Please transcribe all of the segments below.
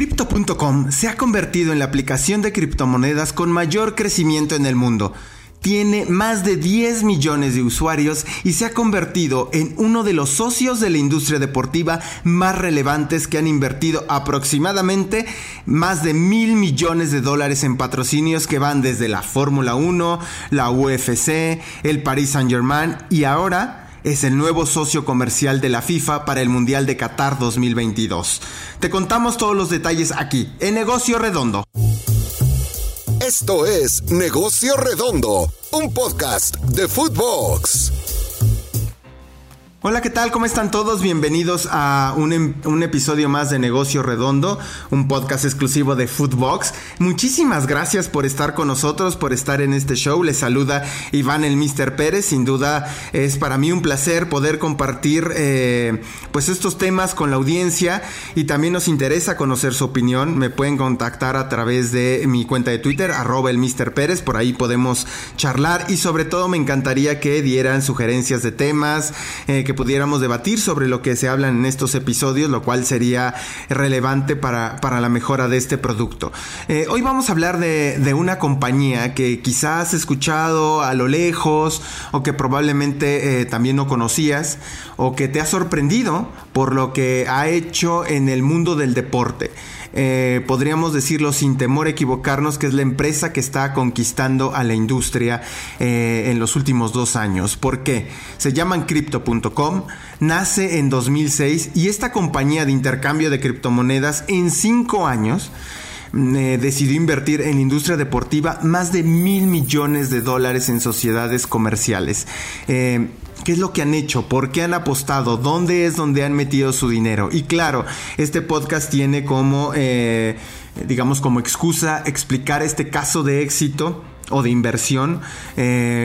Crypto.com se ha convertido en la aplicación de criptomonedas con mayor crecimiento en el mundo. Tiene más de 10 millones de usuarios y se ha convertido en uno de los socios de la industria deportiva más relevantes, que han invertido aproximadamente más de $1,000 millones en patrocinios que van desde la Fórmula 1, la UFC, el Paris Saint-Germain, y ahora es el nuevo socio comercial de la FIFA para el Mundial de Qatar 2022. Te contamos todos los detalles aquí en Negocio Redondo. Esto es Negocio Redondo, un podcast de Futvox. Hola, ¿qué tal? ¿Cómo están todos? Bienvenidos a un episodio más de Negocio Redondo, un podcast exclusivo de Futvox. Muchísimas gracias por estar con nosotros, por estar en este show. Les saluda Iván el Mister Pérez. Sin duda es para mí un placer poder compartir estos temas con la audiencia, y también nos interesa conocer su opinión. Me pueden contactar a través de mi cuenta de Twitter, @elMisterPérez. Por ahí podemos charlar, y sobre todo me encantaría que dieran sugerencias de temas, que pudiéramos debatir sobre lo que se habla en estos episodios, lo cual sería relevante para la mejora de este producto. Hoy vamos a hablar de una compañía que quizás has escuchado a lo lejos, o que probablemente también no conocías, o que te ha sorprendido por lo que ha hecho en el mundo del deporte. Podríamos decirlo sin temor a equivocarnos, que es la empresa que está conquistando a la industria en los últimos 2 años. ¿Por qué? Se llaman Crypto.com, nace en 2006, y esta compañía de intercambio de criptomonedas en 5 años decidió invertir en la industria deportiva más de $1,000 millones en sociedades comerciales. ¿Qué es lo que han hecho? ¿Por qué han apostado? ¿Dónde es donde han metido su dinero? Y claro, este podcast tiene como, como excusa explicar este caso de éxito o de inversión,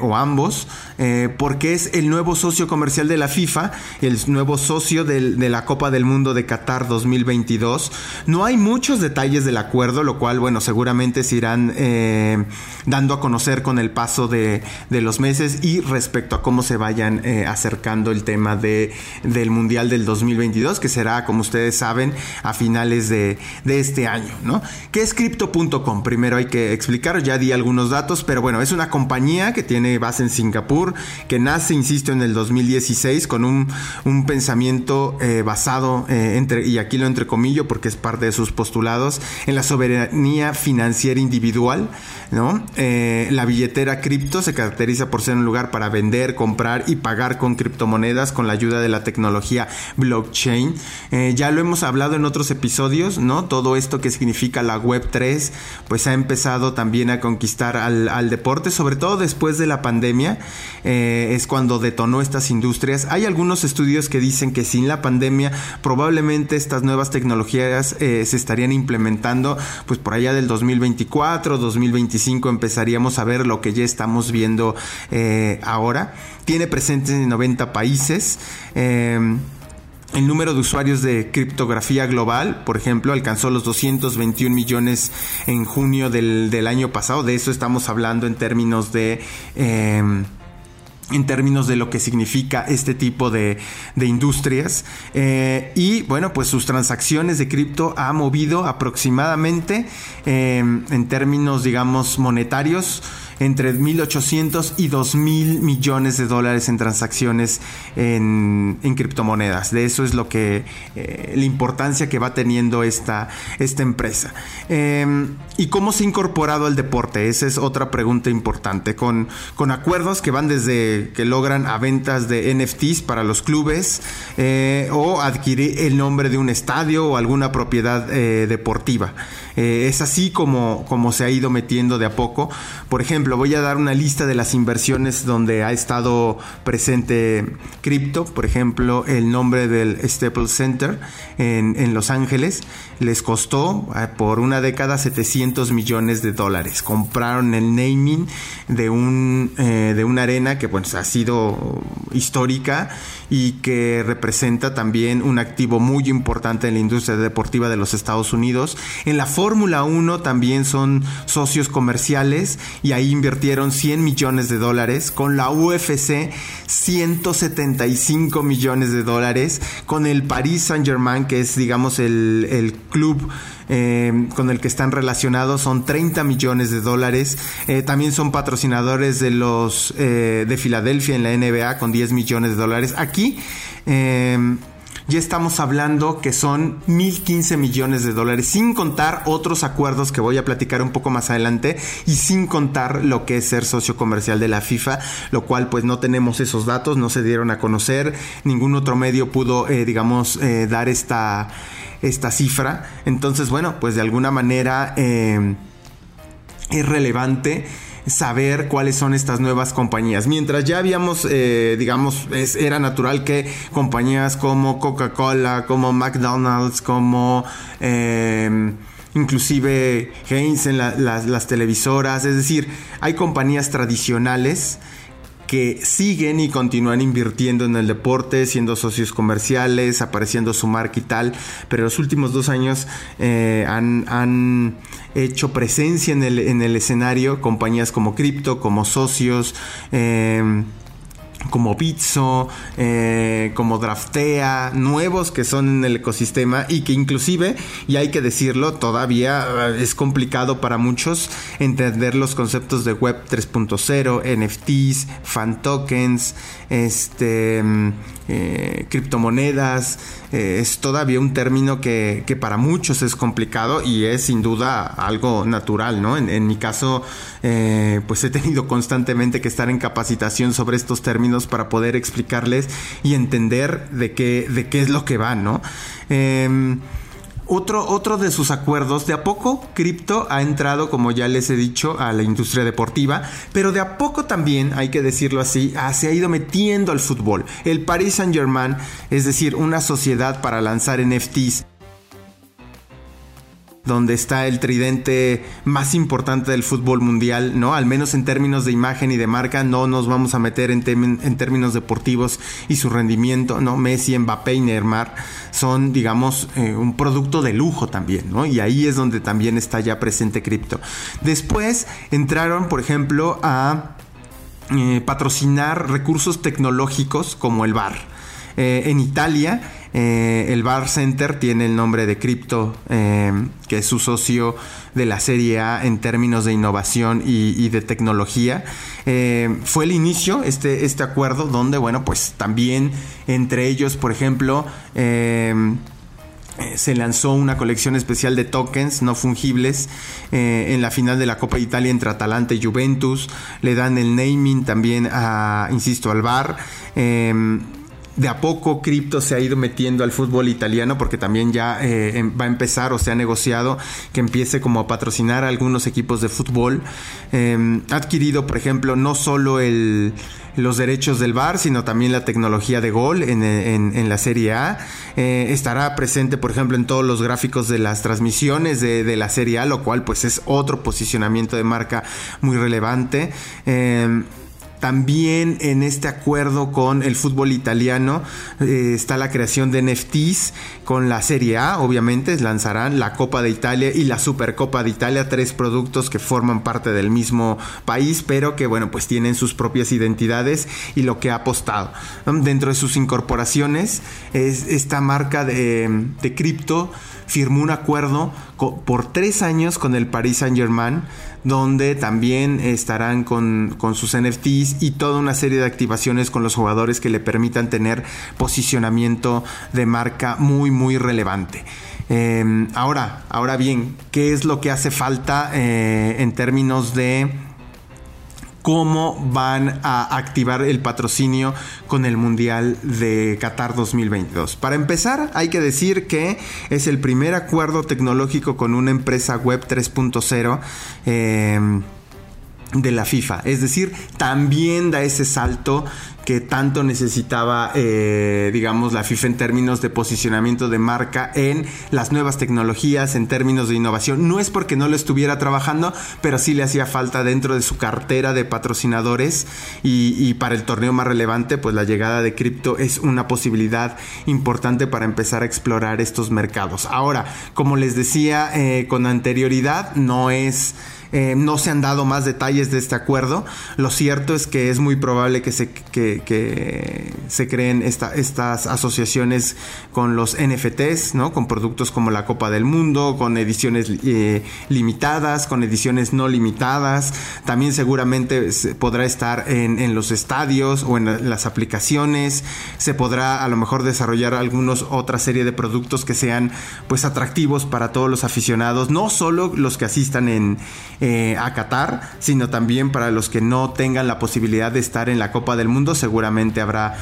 o ambos, porque es el nuevo socio comercial de la FIFA, el nuevo socio de la Copa del Mundo de Qatar 2022. No hay muchos detalles del acuerdo, lo cual, seguramente se irán dando a conocer con el paso de los meses, y respecto a cómo se vayan acercando el tema del Mundial del 2022, que será, como ustedes saben, a finales de este año, ¿no? ¿Qué es Crypto.com? Primero hay que explicar, ya di algunos datos, pero es una compañía que tiene base en Singapur, que nace, insisto, en el 2016 con un pensamiento basado, y aquí lo entrecomillo porque es parte de sus postulados, en la soberanía financiera individual, ¿no? La billetera cripto se caracteriza por ser un lugar para vender, comprar y pagar con criptomonedas con la ayuda de la tecnología blockchain. Ya lo hemos hablado en otros episodios, ¿no? Todo esto que significa la Web3, pues ha empezado también a conquistar al deporte, sobre todo después de la pandemia. Es cuando detonó estas industrias. Hay algunos estudios que dicen que sin la pandemia probablemente estas nuevas tecnologías se estarían implementando, pues por allá del 2024, 2025 empezaríamos a ver lo que ya estamos viendo ahora. Tiene presencia en 90 países. El número de usuarios de criptografía global, por ejemplo, alcanzó los 221 millones en junio del año pasado. De eso estamos hablando en términos de lo que significa este tipo de industrias. Sus transacciones de cripto ha movido aproximadamente, en términos, monetarios, entre $1,800 y $2,000 millones en transacciones en criptomonedas. De eso es lo que la importancia que va teniendo esta empresa. ¿Y cómo se ha incorporado al deporte? Esa es otra pregunta importante. Con acuerdos que van desde que logran a ventas de NFTs para los clubes, o adquirir el nombre de un estadio o alguna propiedad deportiva. Es así como se ha ido metiendo de a poco. Por ejemplo, voy a dar una lista de las inversiones donde ha estado presente cripto. Por ejemplo, el nombre del Staples Center en Los Ángeles les costó por una década $700 millones. Compraron el naming de una arena que ha sido histórica y que representa también un activo muy importante en la industria deportiva de los Estados Unidos. En la Fórmula 1 también son socios comerciales, y ahí invirtieron $100 millones de dólares, con la UFC $175 millones de dólares, con el Paris Saint-Germain, que es, digamos, el club con el que están relacionados, son $30 millones de dólares. También son patrocinadores de los de Filadelfia en la NBA con $10 millones de dólares. Aquí ya estamos hablando que son 1.015 millones de dólares, sin contar otros acuerdos que voy a platicar un poco más adelante y sin contar lo que es ser socio comercial de la FIFA, lo cual pues no tenemos esos datos, no se dieron a conocer, ningún otro medio pudo, dar esta cifra. Entonces, bueno, pues de alguna manera es relevante saber cuáles son estas nuevas compañías. Mientras ya habíamos, era natural que compañías como Coca-Cola, como McDonald's, como inclusive Heinz en las televisoras, es decir, hay compañías tradicionales que siguen y continúan invirtiendo en el deporte, siendo socios comerciales, apareciendo su marca y tal, pero los últimos 2 años han hecho presencia en el escenario compañías como Crypto, como socios, como Bitso, como Draftea, nuevos que son en el ecosistema y que inclusive, y hay que decirlo, todavía es complicado para muchos entender los conceptos de Web 3.0, NFTs, fan tokens, criptomonedas. Es todavía un término que para muchos es complicado y es sin duda algo natural, ¿no? En mi caso, pues he tenido constantemente que estar en capacitación sobre estos términos para poder explicarles y entender de qué es lo que va, ¿no? Otro de sus acuerdos, de a poco Crypto ha entrado, como ya les he dicho, a la industria deportiva, pero de a poco también, hay que decirlo así, se ha ido metiendo al fútbol. El Paris Saint-Germain, es decir, una sociedad para lanzar NFTs, donde está el tridente más importante del fútbol mundial, ¿no? Al menos en términos de imagen y de marca, no nos vamos a meter en términos deportivos y su rendimiento, ¿no? Messi, Mbappé y Neymar son, digamos, un producto de lujo también, ¿no? Y ahí es donde también está ya presente Crypto. Después entraron, por ejemplo, a patrocinar recursos tecnológicos como el VAR. En Italia, el Bayer Center tiene el nombre de Crypto, que es su socio de la Serie A en términos de innovación y de tecnología. Fue el inicio, este acuerdo, donde, bueno, pues también entre ellos, por ejemplo, se lanzó una colección especial de tokens no fungibles en la final de la Copa Italia entre Atalanta y Juventus. Le dan el naming también, al VAR. De a poco Crypto se ha ido metiendo al fútbol italiano, porque también ya va a empezar, o se ha negociado que empiece como a patrocinar a algunos equipos de fútbol. Ha adquirido, por ejemplo, no solo los derechos del VAR, sino también la tecnología de gol en la Serie A. Estará presente, por ejemplo, en todos los gráficos de las transmisiones de la Serie A, lo cual pues es otro posicionamiento de marca muy relevante. También en este acuerdo con el fútbol italiano está la creación de NFTs con la Serie A. Obviamente lanzarán la Copa de Italia y la Supercopa de Italia, 3 productos que forman parte del mismo país, pero que, bueno, pues tienen sus propias identidades y lo que ha apostado. Dentro de sus incorporaciones, es esta marca de Crypto firmó un acuerdo por 3 años con el Paris Saint-Germain, donde también estarán con sus NFTs y toda una serie de activaciones con los jugadores que le permitan tener posicionamiento de marca muy, muy relevante. Ahora bien, ¿qué es lo que hace falta en términos de cómo van a activar el patrocinio con el Mundial de Qatar 2022? Para empezar, hay que decir que es el primer acuerdo tecnológico con una empresa web 3.0 de la FIFA. Es decir, también da ese salto que tanto necesitaba, digamos, la FIFA en términos de posicionamiento de marca, en las nuevas tecnologías, en términos de innovación. No es porque no lo estuviera trabajando, pero sí le hacía falta dentro de su cartera de patrocinadores, y para el torneo más relevante, pues la llegada de cripto es una posibilidad importante para empezar a explorar estos mercados. Ahora, como les decía con anterioridad, no se han dado más detalles de este acuerdo. Lo cierto es que es muy probable que se creen estas asociaciones con los NFTs, ¿no? Con productos como la Copa del Mundo, con ediciones limitadas, con ediciones no limitadas. También seguramente podrá estar en los estadios o en las aplicaciones. Se podrá a lo mejor desarrollar otra serie de productos que sean, pues, atractivos para todos los aficionados, no solo los que asistan a Qatar, sino también para los que no tengan la posibilidad de estar en la Copa del Mundo. Seguramente habrá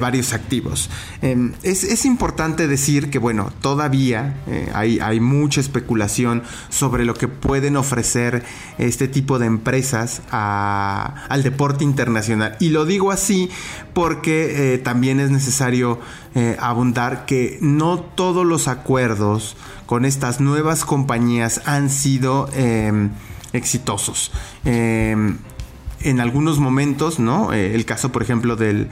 varios activos. Es importante decir que, bueno, todavía hay mucha especulación sobre lo que pueden ofrecer este tipo de empresas al deporte internacional. Y lo digo así porque también es necesario abundar que no todos los acuerdos con estas nuevas compañías han sido exitosos. En algunos momentos, ¿no? El caso, por ejemplo, del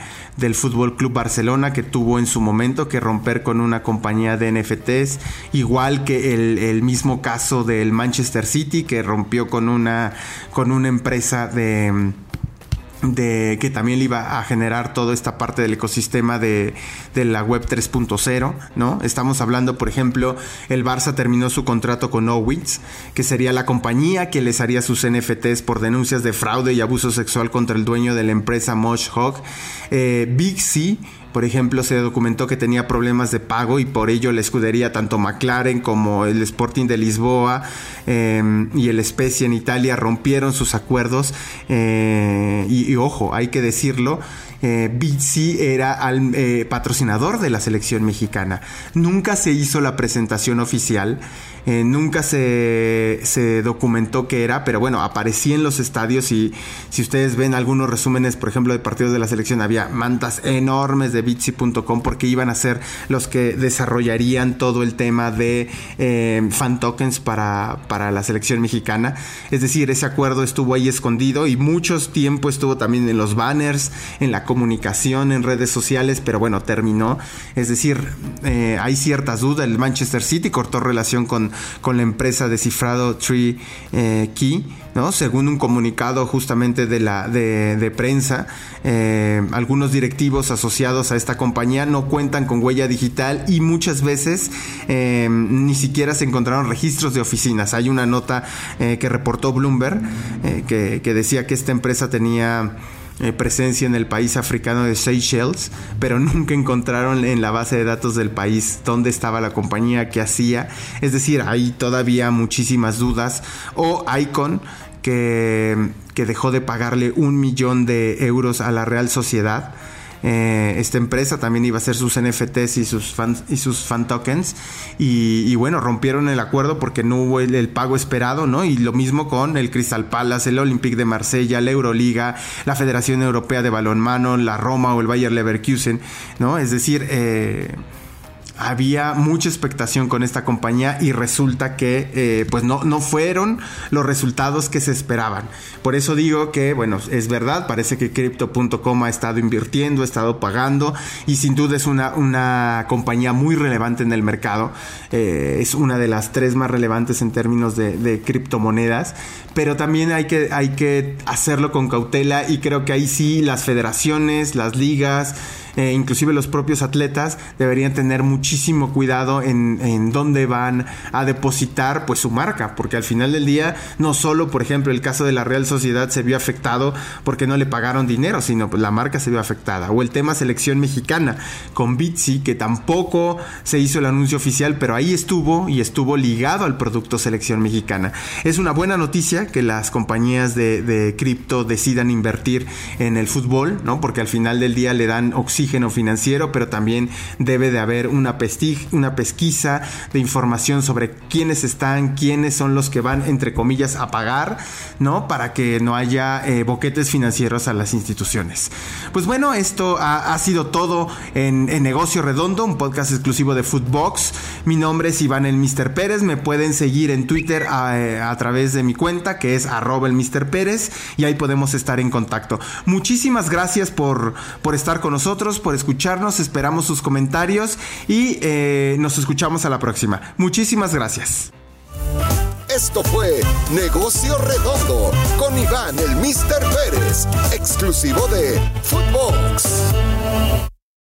Fútbol Club Barcelona, que tuvo en su momento que romper con una compañía de NFTs, igual que el mismo caso del Manchester City, que rompió con una empresa de que también le iba a generar toda esta parte del ecosistema de la web 3.0, ¿no? Estamos hablando, por ejemplo, el Barça terminó su contrato con Owings, que sería la compañía que les haría sus NFTs por denuncias de fraude y abuso sexual contra el dueño de la empresa Mosh Hog. Big C, por ejemplo, se documentó que tenía problemas de pago, y por ello la escudería, tanto McLaren como el Sporting de Lisboa y el Speci en Italia, rompieron sus acuerdos. Y ojo, hay que decirlo, Bitsi era patrocinador de la selección mexicana. Nunca se hizo la presentación oficial, nunca se documentó qué era, pero bueno, aparecía en los estadios, y si ustedes ven algunos resúmenes, por ejemplo, de partidos de la selección, había mantas enormes de Bitsi.com, porque iban a ser los que desarrollarían todo el tema de fan tokens para la selección mexicana. Es decir, ese acuerdo estuvo ahí escondido, y mucho tiempo estuvo también en los banners, en la comunicación, en redes sociales, pero bueno, terminó. Es decir, hay ciertas dudas. El Manchester City cortó relación con la empresa de cifrado Tree, Key, ¿no? Según un comunicado justamente de prensa, algunos directivos asociados a esta compañía no cuentan con huella digital, y muchas veces ni siquiera se encontraron registros de oficinas. Hay una nota que reportó Bloomberg que decía que esta empresa tenía presencia en el país africano de Seychelles, pero nunca encontraron en la base de datos del país dónde estaba la compañía, que hacía. Es decir, hay todavía muchísimas dudas. O Icon, que dejó de pagarle 1 millón de euros a la Real Sociedad. Esta empresa también iba a hacer sus NFTs y sus fan tokens, y bueno, rompieron el acuerdo porque no hubo el pago esperado, ¿no? Y lo mismo con el Crystal Palace, el Olympic de Marsella, la Euroliga, la Federación Europea de Balonmano, la Roma o el Bayer Leverkusen, ¿no? Es decir, había mucha expectación con esta compañía, y resulta que pues no fueron los resultados que se esperaban. Por eso digo que, bueno, es verdad, parece que Crypto.com ha estado invirtiendo, ha estado pagando, y sin duda es una compañía muy relevante en el mercado. Es una de las 3 más relevantes en términos de criptomonedas, pero también hay que hacerlo con cautela, y creo que ahí sí las federaciones, las ligas, inclusive los propios atletas deberían tener muchísimo cuidado en dónde van a depositar, pues, su marca, porque al final del día, no solo, por ejemplo, el caso de la Real Sociedad se vio afectado porque no le pagaron dinero, sino pues la marca se vio afectada. O el tema selección mexicana con Bitsi, que tampoco se hizo el anuncio oficial, pero ahí estuvo, y estuvo ligado al producto selección mexicana. Es una buena noticia que las compañías de cripto decidan invertir en el fútbol, ¿no? Porque al final del día le dan oxígeno oxígeno financiero, pero también debe de haber una pesquisa de información sobre quiénes están, quiénes son los que van, entre comillas, a pagar, ¿no? Para que no haya boquetes financieros a las instituciones. Pues bueno, esto ha sido todo en Negocio Redondo, un podcast exclusivo de Futvox. Mi nombre es Iván el Mister Pérez. Me pueden seguir en Twitter a través de mi cuenta, que es @elmisterperez, y ahí podemos estar en contacto. Muchísimas gracias por estar con nosotros, por escucharnos. Esperamos sus comentarios y nos escuchamos a la próxima. Muchísimas gracias. Esto fue Negocio Redondo con Iván el Mister Pérez, exclusivo de Futvox.